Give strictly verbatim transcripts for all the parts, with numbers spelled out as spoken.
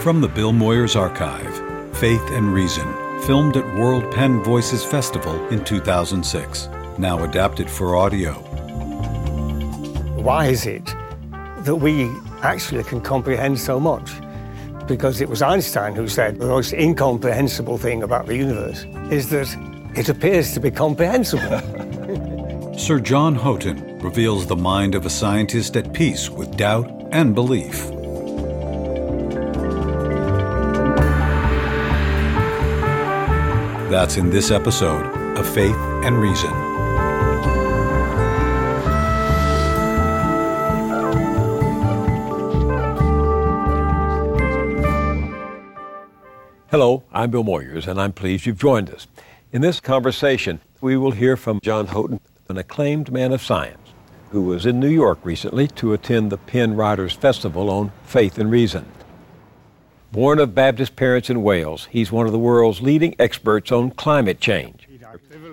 From the Bill Moyers Archive, Faith and Reason, filmed at World Pen Voices Festival in two thousand six, now adapted for audio. Why is it that we actually can comprehend so much? Because it was Einstein who said the most incomprehensible thing about the universe is that it appears to be comprehensible. Sir John Houghton reveals the mind of a scientist at peace with doubt and belief. That's in this episode of Faith and Reason. Hello, I'm Bill Moyers, and I'm pleased you've joined us. In this conversation, we will hear from John Houghton, an acclaimed man of science, who was in New York recently to attend the Penn Writers Festival on Faith and Reason. Born of Baptist parents in Wales, he's one of the world's leading experts on climate change.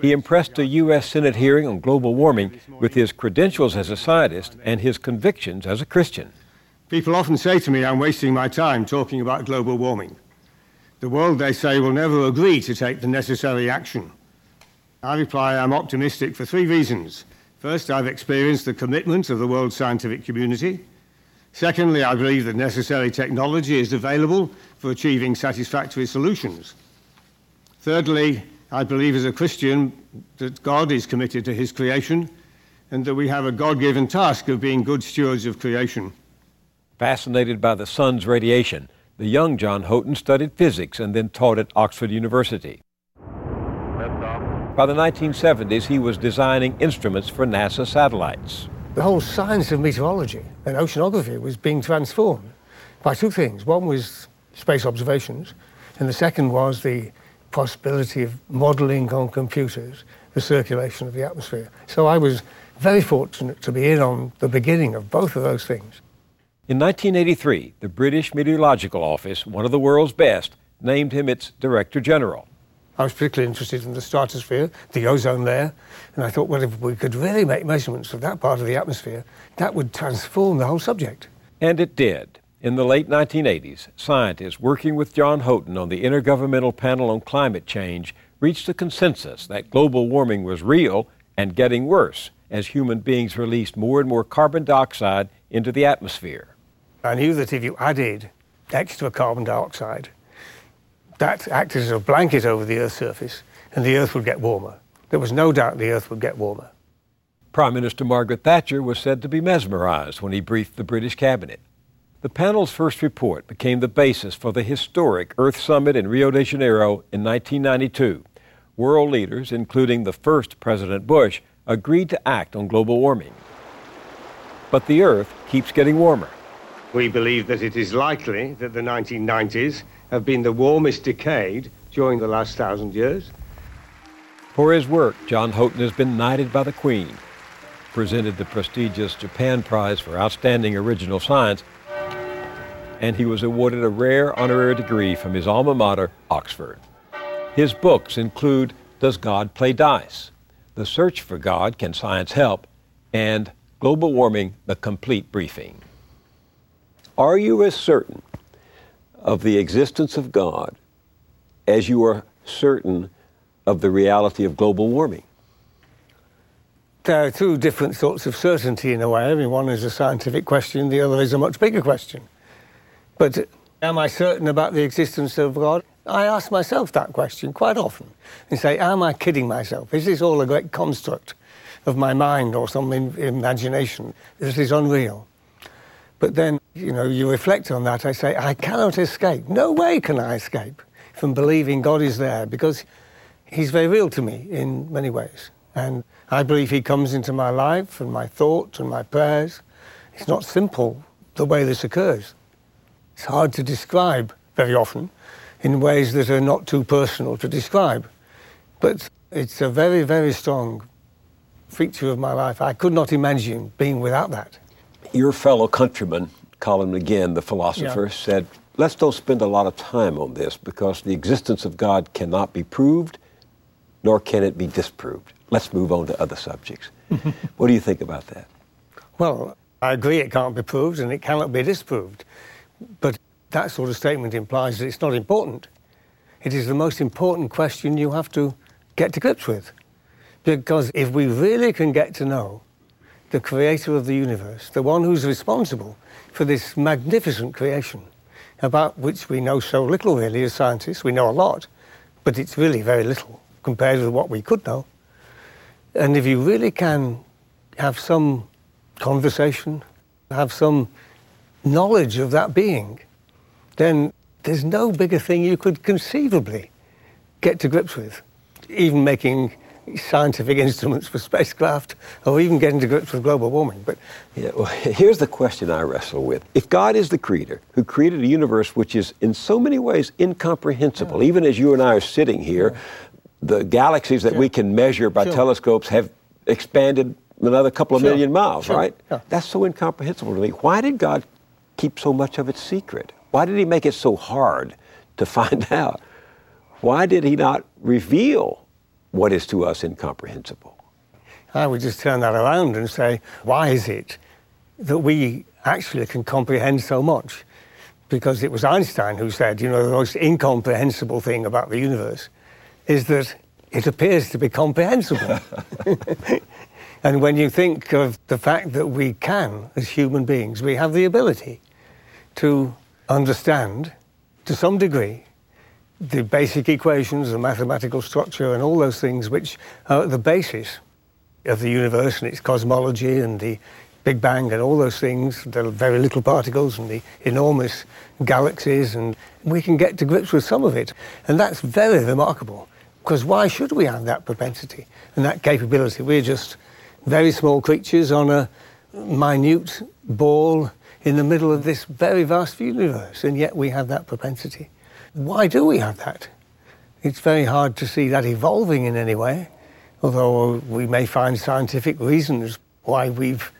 He impressed a U S Senate hearing on global warming with his credentials as a scientist and his convictions as a Christian. People often say to me I'm wasting my time talking about global warming. The world, they say, will never agree to take the necessary action. I reply I'm optimistic for three reasons. First, I've experienced the commitment of the world scientific community. Secondly, I believe the necessary technology is available for achieving satisfactory solutions. Thirdly, I believe as a Christian that God is committed to his creation and that we have a God-given task of being good stewards of creation. Fascinated by the sun's radiation, the young John Houghton studied physics and then taught at Oxford University. By the nineteen seventies, he was designing instruments for NASA satellites. The whole science of meteorology and oceanography was being transformed by two things. One was space observations, and the second was the possibility of modeling on computers the circulation of the atmosphere. So I was very fortunate to be in on the beginning of both of those things. In nineteen eighty-three, the British Meteorological Office, one of the world's best, named him its Director General. I was particularly interested in the stratosphere, the ozone layer, and I thought, well, if we could really make measurements of that part of the atmosphere, that would transform the whole subject. And it did. In the late nineteen eighties, scientists working with John Houghton on the Intergovernmental Panel on Climate Change reached a consensus that global warming was real and getting worse as human beings released more and more carbon dioxide into the atmosphere. I knew that if you added extra carbon dioxide, that acted as a blanket over the Earth's surface, and the Earth would get warmer. There was no doubt the Earth would get warmer. Prime Minister Margaret Thatcher was said to be mesmerized when he briefed the British cabinet. The panel's first report became the basis for the historic Earth Summit in Rio de Janeiro in nineteen ninety-two. World leaders, including the first President Bush, agreed to act on global warming. But the Earth keeps getting warmer. We believe that it is likely that the nineteen nineties have been the warmest decade during the last thousand years. For his work, John Houghton has been knighted by the Queen, presented the prestigious Japan Prize for Outstanding Original Science, and he was awarded a rare honorary degree from his alma mater, Oxford. His books include Does God Play Dice?, The Search for God, Can Science Help?, and Global Warming, The Complete Briefing. Are you as certain of the existence of God as you are certain of the reality of global warming? There are two different sorts of certainty in a way. I mean, one is a scientific question, the other is a much bigger question. But am I certain about the existence of God? I ask myself that question quite often and say, am I kidding myself? Is this all a great construct of my mind or some imagination? This is unreal. But then, you know, you reflect on that. I say, I cannot escape. No way can I escape from believing God is there because he's very real to me in many ways. And I believe he comes into my life and my thoughts and my prayers. It's not simple the way this occurs. It's hard to describe very often in ways that are not too personal to describe. But it's a very, very strong feature of my life. I could not imagine being without that. Your fellow countryman, Colin McGinn, the philosopher, yeah. said, let's don't spend a lot of time on this because the existence of God cannot be proved, nor can it be disproved. Let's move on to other subjects. What do you think about that? Well, I agree it can't be proved and it cannot be disproved. But that sort of statement implies that it's not important. It is the most important question you have to get to grips with. Because if we really can get to know the creator of the universe, the one who's responsible for this magnificent creation, about which we know so little really as scientists, we know a lot, but it's really very little compared with what we could know. And if you really can have some conversation, have some knowledge of that being, then there's no bigger thing you could conceivably get to grips with. Even making scientific instruments for spacecraft, or even getting to grips with global warming. But yeah, well, here's the question I wrestle with. If God is the creator who created a universe which is in so many ways incomprehensible, yeah. even as you and I are sitting here, yeah. the galaxies that sure. we can measure by sure. telescopes have expanded another couple of sure. million miles, sure. right? Yeah. That's so incomprehensible to me. Why did God keep so much of it secret? Why did he make it so hard to find out? Why did he not reveal what is to us incomprehensible? I would just turn that around and say, why is it that we actually can comprehend so much? Because it was Einstein who said, you know, the most incomprehensible thing about the universe is that it appears to be comprehensible. And when you think of the fact that we can, as human beings, we have the ability to understand, to some degree, the basic equations, the mathematical structure and all those things which are the basis of the universe and its cosmology and the Big Bang and all those things, the very little particles and the enormous galaxies, and we can get to grips with some of it. And that's very remarkable, because why should we have that propensity and that capability? We're just very small creatures on a minute ball in the middle of this very vast universe, and yet we have that propensity. Why do we have that? It's very hard to see that evolving in any way, although we may find scientific reasons why we've,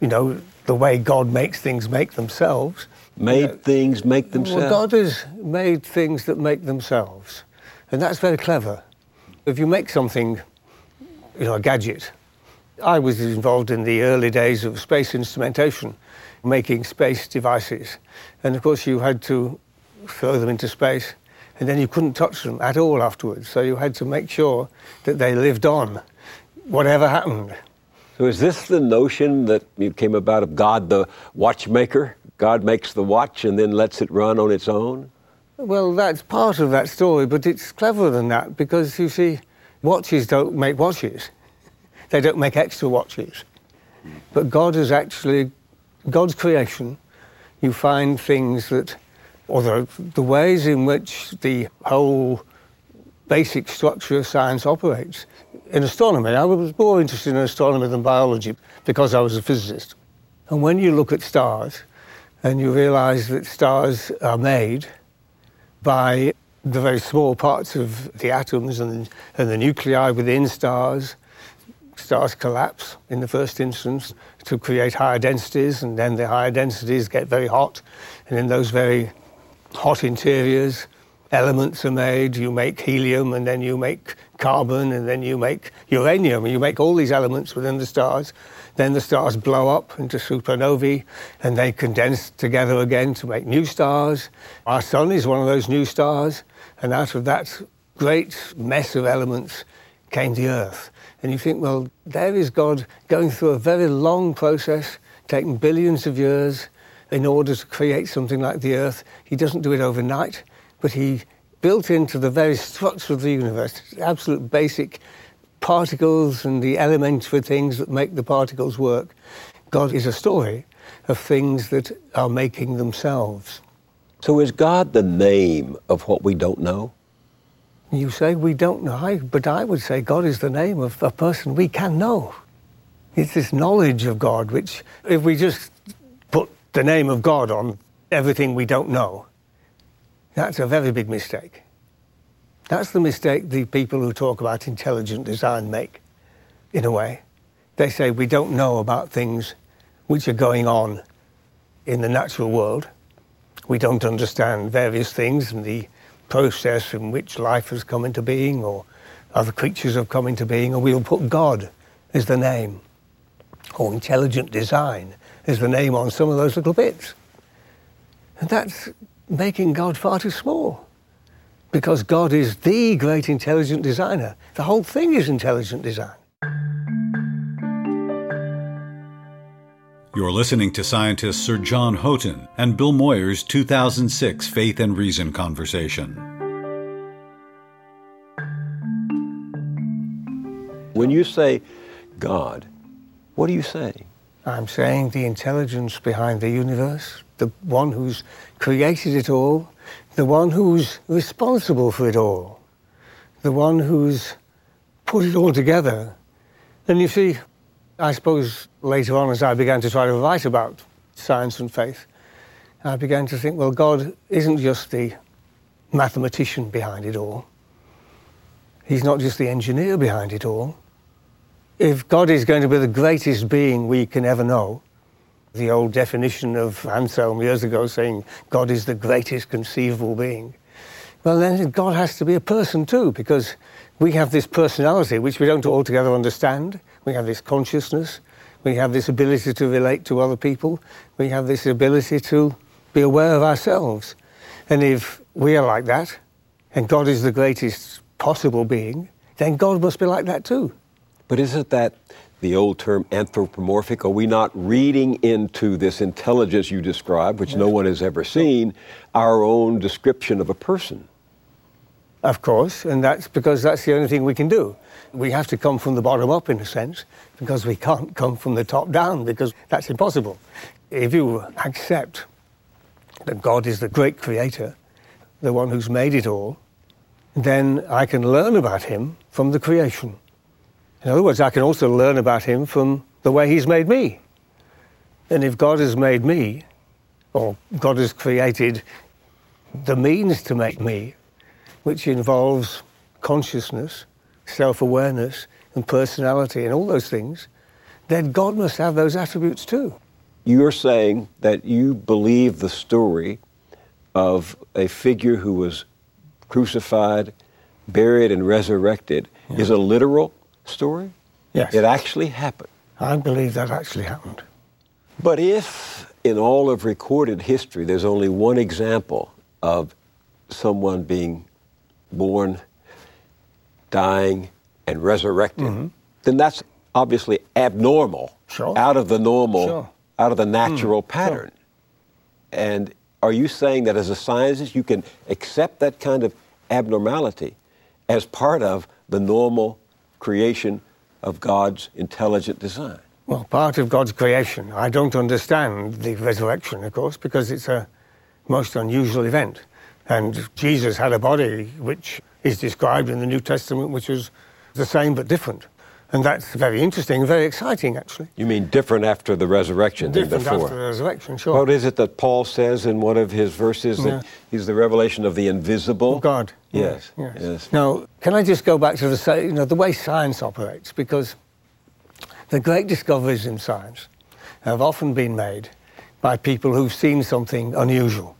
you know, the way God makes things make themselves. Made you know, things make themselves. Well, God has made things that make themselves, and that's very clever. If you make something, you know, a gadget. I was involved in the early days of space instrumentation, making space devices, and of course you had to throw them into space, and then you couldn't touch them at all afterwards, so you had to make sure that they lived on, whatever happened. So is this the notion that came about of God the watchmaker? God makes the watch and then lets it run on its own? Well, that's part of that story, but it's cleverer than that, because, you see, watches don't make watches. They don't make extra watches. But God is actually, God's creation, you find things that, or the, the ways in which the whole basic structure of science operates. In astronomy, I was more interested in astronomy than biology because I was a physicist. And when you look at stars and you realize that stars are made by the very small parts of the atoms and, and the nuclei within stars, stars collapse in the first instance to create higher densities, and then the higher densities get very hot, and in those very hot interiors, elements are made. You make helium, and then you make carbon, and then you make uranium, and you make all these elements within the stars. Then the stars blow up into supernovae, and they condense together again to make new stars. Our sun is one of those new stars, and out of that great mess of elements came the Earth. And you think, well, there is God going through a very long process, taking billions of years, in order to create something like the Earth. He doesn't do it overnight, but he built into the very structure of the universe, absolute basic particles and the elementary things that make the particles work. God is a story of things that are making themselves. So is God the name of what we don't know? You say we don't know, but I would say God is the name of a person we can know. It's this knowledge of God, which if we just put the name of God on everything we don't know, that's a very big mistake. That's the mistake the people who talk about intelligent design make, in a way. They say we don't know about things which are going on in the natural world. We don't understand various things and the process in which life has come into being, or other creatures have come into being, or we'll put God as the name, or intelligent design as the name on some of those little bits. And that's making God far too small, because God is the great intelligent designer. The whole thing is intelligent design. You're listening to scientists Sir John Houghton and Bill Moyers' two thousand six Faith and Reason conversation. When you say God, what are you saying? I'm saying the intelligence behind the universe, the one who's created it all, the one who's responsible for it all, the one who's put it all together. And you see, I suppose later on as I began to try to write about science and faith, I began to think, well, God isn't just the mathematician behind it all. He's not just the engineer behind it all. If God is going to be the greatest being we can ever know, the old definition of Anselm years ago saying God is the greatest conceivable being, well then God has to be a person too, because we have this personality which we don't altogether understand. We have this consciousness, we have this ability to relate to other people, we have this ability to be aware of ourselves. And if we are like that, and God is the greatest possible being, then God must be like that too. But isn't that the old term anthropomorphic? Are we not reading into this intelligence you describe, which no one has ever seen, our own description of a person? Of course, and that's because that's the only thing we can do. We have to come from the bottom up, in a sense, because we can't come from the top down, because that's impossible. If you accept that God is the great creator, the one who's made it all, then I can learn about him from the creation. In other words, I can also learn about him from the way he's made me. And if God has made me, or God has created the means to make me, which involves consciousness, self-awareness, and personality, and all those things, then God must have those attributes too. You're saying that you believe the story of a figure who was crucified, buried, and resurrected yeah. is a literal story? Yes. It actually happened. I believe that actually happened. But if in all of recorded history there's only one example of someone being born, dying, and resurrected, mm-hmm. then that's obviously abnormal, sure. out of the normal, sure. out of the natural mm, pattern. Sure. And are you saying that as a scientist you can accept that kind of abnormality as part of the normal creation of God's intelligent design? Well, part of God's creation. I don't understand the resurrection, of course, because it's a most unusual event. And Jesus had a body which is described in the New Testament, which is the same but different. And that's very interesting, very exciting, actually. You mean different after the resurrection different than before? Different after the resurrection, sure. What is it that Paul says in one of his verses, yeah. that he's the revelation of the invisible? God. Yes. Yes. yes. yes. Now, can I just go back to the, you know, the way science operates? Because the great discoveries in science have often been made by people who've seen something unusual,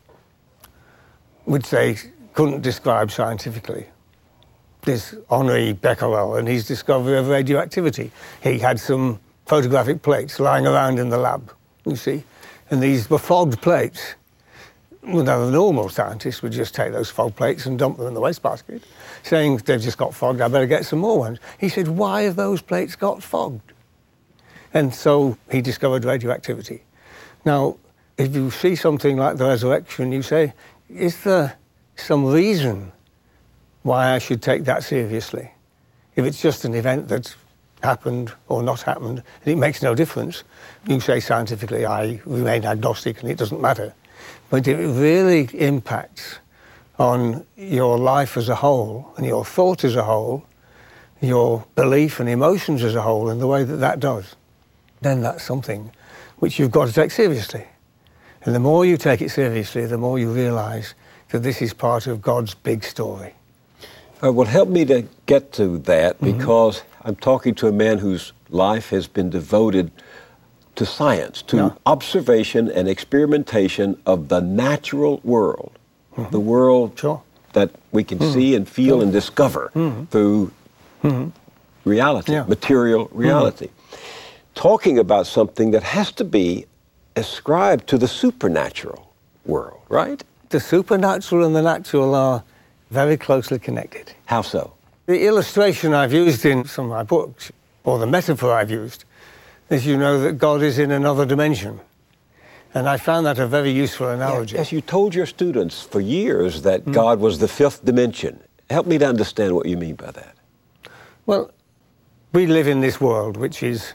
which they couldn't describe scientifically. This Henri Becquerel and his discovery of radioactivity. He had some photographic plates lying around in the lab, you see, and these were fogged plates. Well, now the normal scientists would just take those fogged plates and dump them in the wastebasket, saying, they've just got fogged, I better get some more ones. He said, why have those plates got fogged? And so he discovered radioactivity. Now, if you see something like the resurrection, you say, is there some reason why I should take that seriously? If it's just an event that happened or not happened, and it makes no difference, you say scientifically, I remain agnostic and it doesn't matter. But if it really impacts on your life as a whole, and your thought as a whole, your belief and emotions as a whole, in the way that that does, then that's something which you've got to take seriously. And the more you take it seriously, the more you realize that this is part of God's big story. Uh, well, help me to get to that, because mm-hmm. I'm talking to a man whose life has been devoted to science, to yeah. observation and experimentation of the natural world, mm-hmm. the world sure. that we can mm-hmm. see and feel mm-hmm. and discover mm-hmm. through mm-hmm. reality, yeah. material reality. Mm-hmm. Talking about something that has to be ascribed to the supernatural world, right? the supernatural and the natural are very closely connected. How so? The illustration I've used in some of my books, or the metaphor I've used, is you know that God is in another dimension. And I found that a very useful analogy. Yes, you told your students for years that mm. God was the fifth dimension. Help me to understand what you mean by that. Well, we live in this world, which is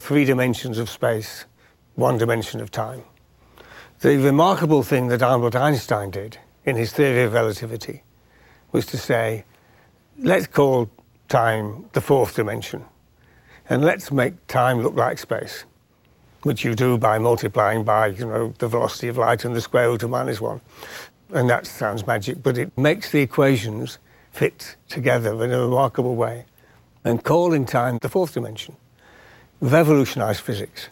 three dimensions of space, one dimension of time. The remarkable thing that Albert Einstein did in his theory of relativity was to say, let's call time the fourth dimension, and let's make time look like space, which you do by multiplying by, you know, the velocity of light and the square root of minus one. And that sounds magic, but it makes the equations fit together in a remarkable way. And calling time the fourth dimension revolutionized physics.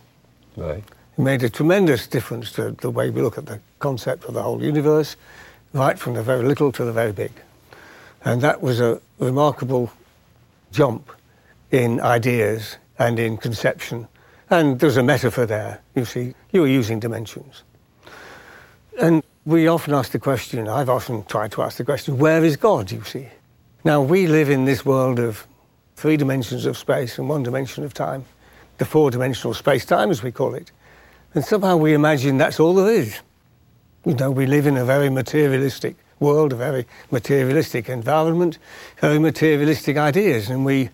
Right. It made a tremendous difference to the way we look at the concept of the whole universe, right from the very little to the very big. And that was a remarkable jump in ideas and in conception. And there's a metaphor there, you see. You were using dimensions. And we often ask the question, I've often tried to ask the question, where is God, you see? Now, we live in this world of three dimensions of space and one dimension of time, the four-dimensional space-time, as we call it. And somehow we imagine that's all there is. You know, we live in a very materialistic world, a very materialistic environment, very materialistic ideas, and we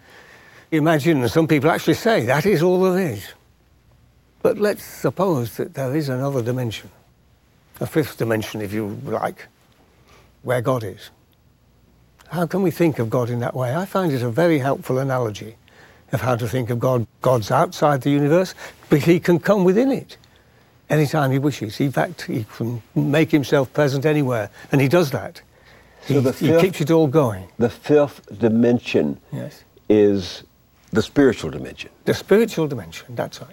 imagine, and some people actually say, that is all there is. But let's suppose that there is another dimension, a fifth dimension, if you like, where God is. How can we think of God in that way? I find it a very helpful analogy of how to think of God. God's outside the universe, but he can come within it anytime he wishes. In fact, he can make himself present anywhere, and he does that. So he, the fifth, he keeps it all going. The fifth dimension yes. is the spiritual dimension. The spiritual dimension, that's right.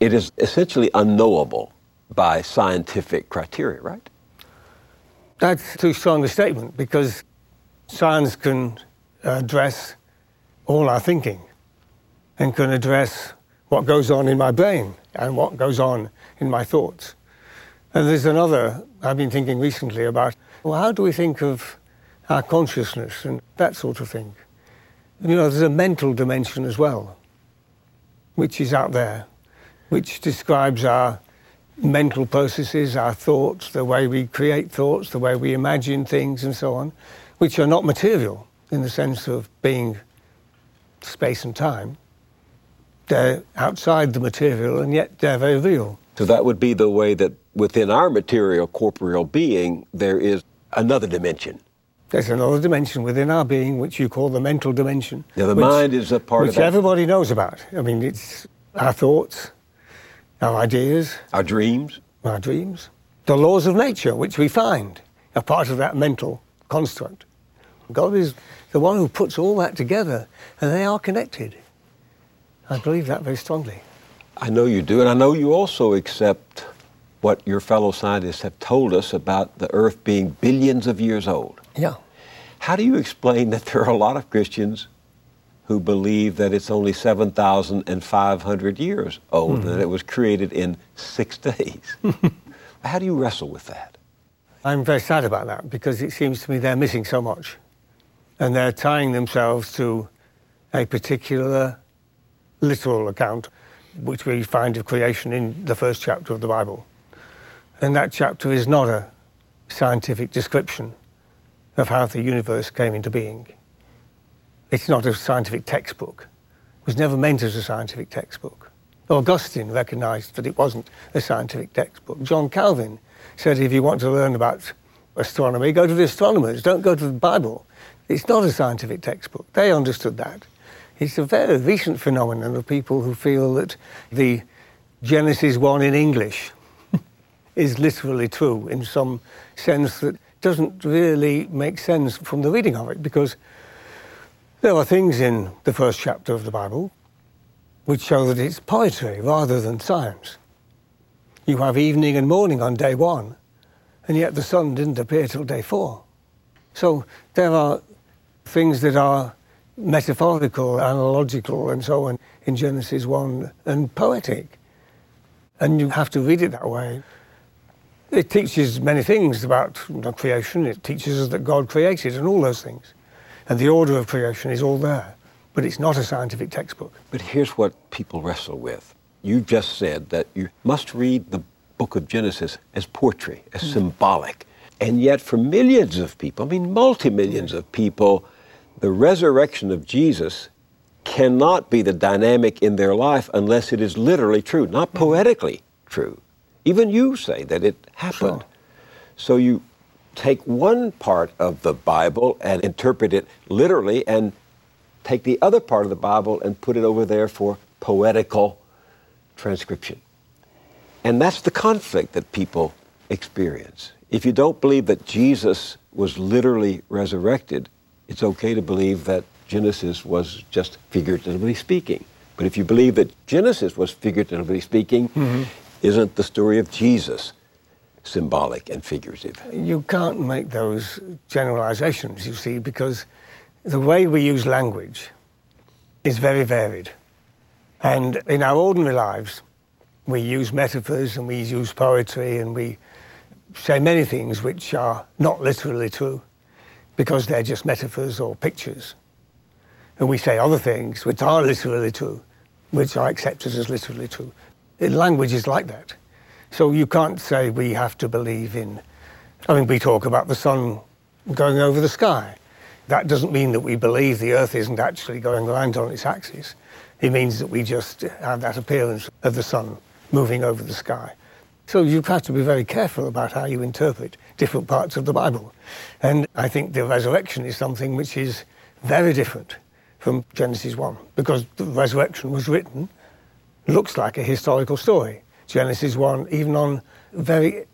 It is essentially unknowable by scientific criteria, right? That's too strong a statement, because science can address all our thinking and can address what goes on in my brain and what goes on in my thoughts. And there's another, I've been thinking recently about, well, how do we think of our consciousness and that sort of thing? You know, there's a mental dimension as well, which is out there, which describes our mental processes, our thoughts, the way we create thoughts, the way we imagine things and so on, which are not material in the sense of being space and time. They're outside the material, and yet they're very real. So that would be the way that within our material, corporeal being, there is another dimension. There's another dimension within our being, which you call the mental dimension. Now, the which, mind is a part of that. Which everybody knows about. I mean, it's our thoughts, our ideas. Our dreams. Our dreams. The laws of nature, which we find, are part of that mental construct. God is the one who puts all that together, and they are connected. I believe that very strongly. I know you do, and I know you also accept what your fellow scientists have told us about the Earth being billions of years old. Yeah. How do you explain that there are a lot of Christians who believe that it's only seven thousand five hundred years old, mm. and that it was created in six days? How do you wrestle with that? I'm very sad about that, because it seems to me they're missing so much. And they're tying themselves to a particular literal account, which we find of creation in the first chapter of the Bible. And that chapter is not a scientific description of how the universe came into being. It's not a scientific textbook. It was never meant as a scientific textbook. Augustine recognized that it wasn't a scientific textbook. John Calvin said, if you want to learn about astronomy, go to the astronomers, don't go to the Bible. It's not a scientific textbook. They understood that. It's a very recent phenomenon of people who feel that the Genesis one in English is literally true in some sense that doesn't really make sense from the reading of it, because there are things in the first chapter of the Bible which show that it's poetry rather than science. You have evening and morning on day one, and yet the sun didn't appear till day four. So there are things that are metaphorical, analogical, and so on in Genesis one, and poetic. And you have to read it that way. It teaches many things about creation. It teaches us that God created and all those things. And the order of creation is all there. But it's not a scientific textbook. But here's what people wrestle with. You just said that you must read the book of Genesis as poetry, as mm. symbolic. And yet for millions of people, I mean multi-millions of people, the resurrection of Jesus cannot be the dynamic in their life unless it is literally true, not poetically true. Even you say that it happened. Sure. So you take one part of the Bible and interpret it literally, and take the other part of the Bible and put it over there for poetical transcription. And that's the conflict that people experience. If you don't believe that Jesus was literally resurrected, it's okay to believe that Genesis was just figuratively speaking. But if you believe that Genesis was figuratively speaking, mm-hmm. isn't the story of Jesus symbolic and figurative? You can't make those generalizations, you see, because the way we use language is very varied. And in our ordinary lives, we use metaphors and we use poetry and we say many things which are not literally true because they're just metaphors or pictures. And we say other things which are literally true, which are accepted as literally true. Language is like that. So you can't say we have to believe in... I mean, we talk about the sun going over the sky. That doesn't mean that we believe the Earth isn't actually going around on its axis. It means that we just have that appearance of the sun moving over the sky. So you have to be very careful about how you interpret different parts of the Bible. And I think the resurrection is something which is very different from Genesis one, because the resurrection was written, looks like a historical story. Genesis one, even on very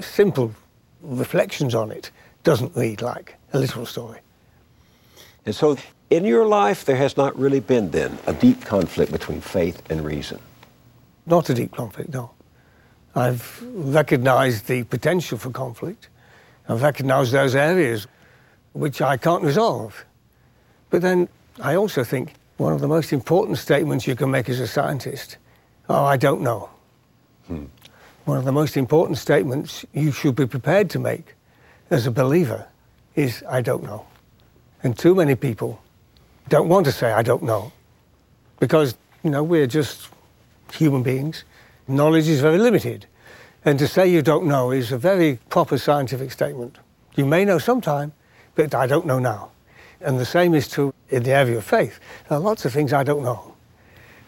simple reflections on it, doesn't read like a literal story. And so in your life, there has not really been, then, a deep conflict between faith and reason? Not a deep conflict, no. I've recognized the potential for conflict. I've recognized those areas which I can't resolve. But then I also think one of the most important statements you can make as a scientist, oh, I don't know. Hmm. One of the most important statements you should be prepared to make as a believer is, I don't know. And too many people don't want to say, I don't know, because, you know, we're just human beings. Knowledge is very limited. And to say you don't know is a very proper scientific statement. You may know sometime, but I don't know now. And the same is true in the area of faith. There are lots of things I don't know.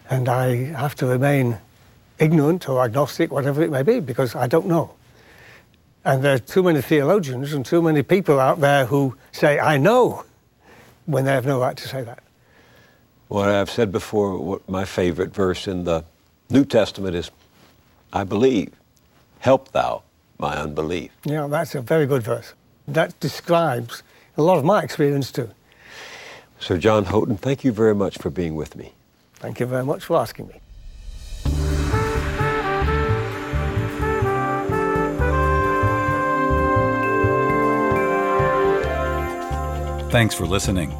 And I have to remain ignorant or agnostic, whatever it may be, because I don't know. And there are too many theologians and too many people out there who say, I know, when they have no right to say that. Well, I've said before, what my favorite verse in the New Testament is, I believe, help thou my unbelief. Yeah, that's a very good verse. That describes a lot of my experience too. Sir John Houghton, thank you very much for being with me. Thank you very much for asking me. Thanks for listening.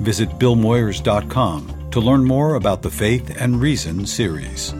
Visit bill moyers dot com to learn more about the Faith and Reason series.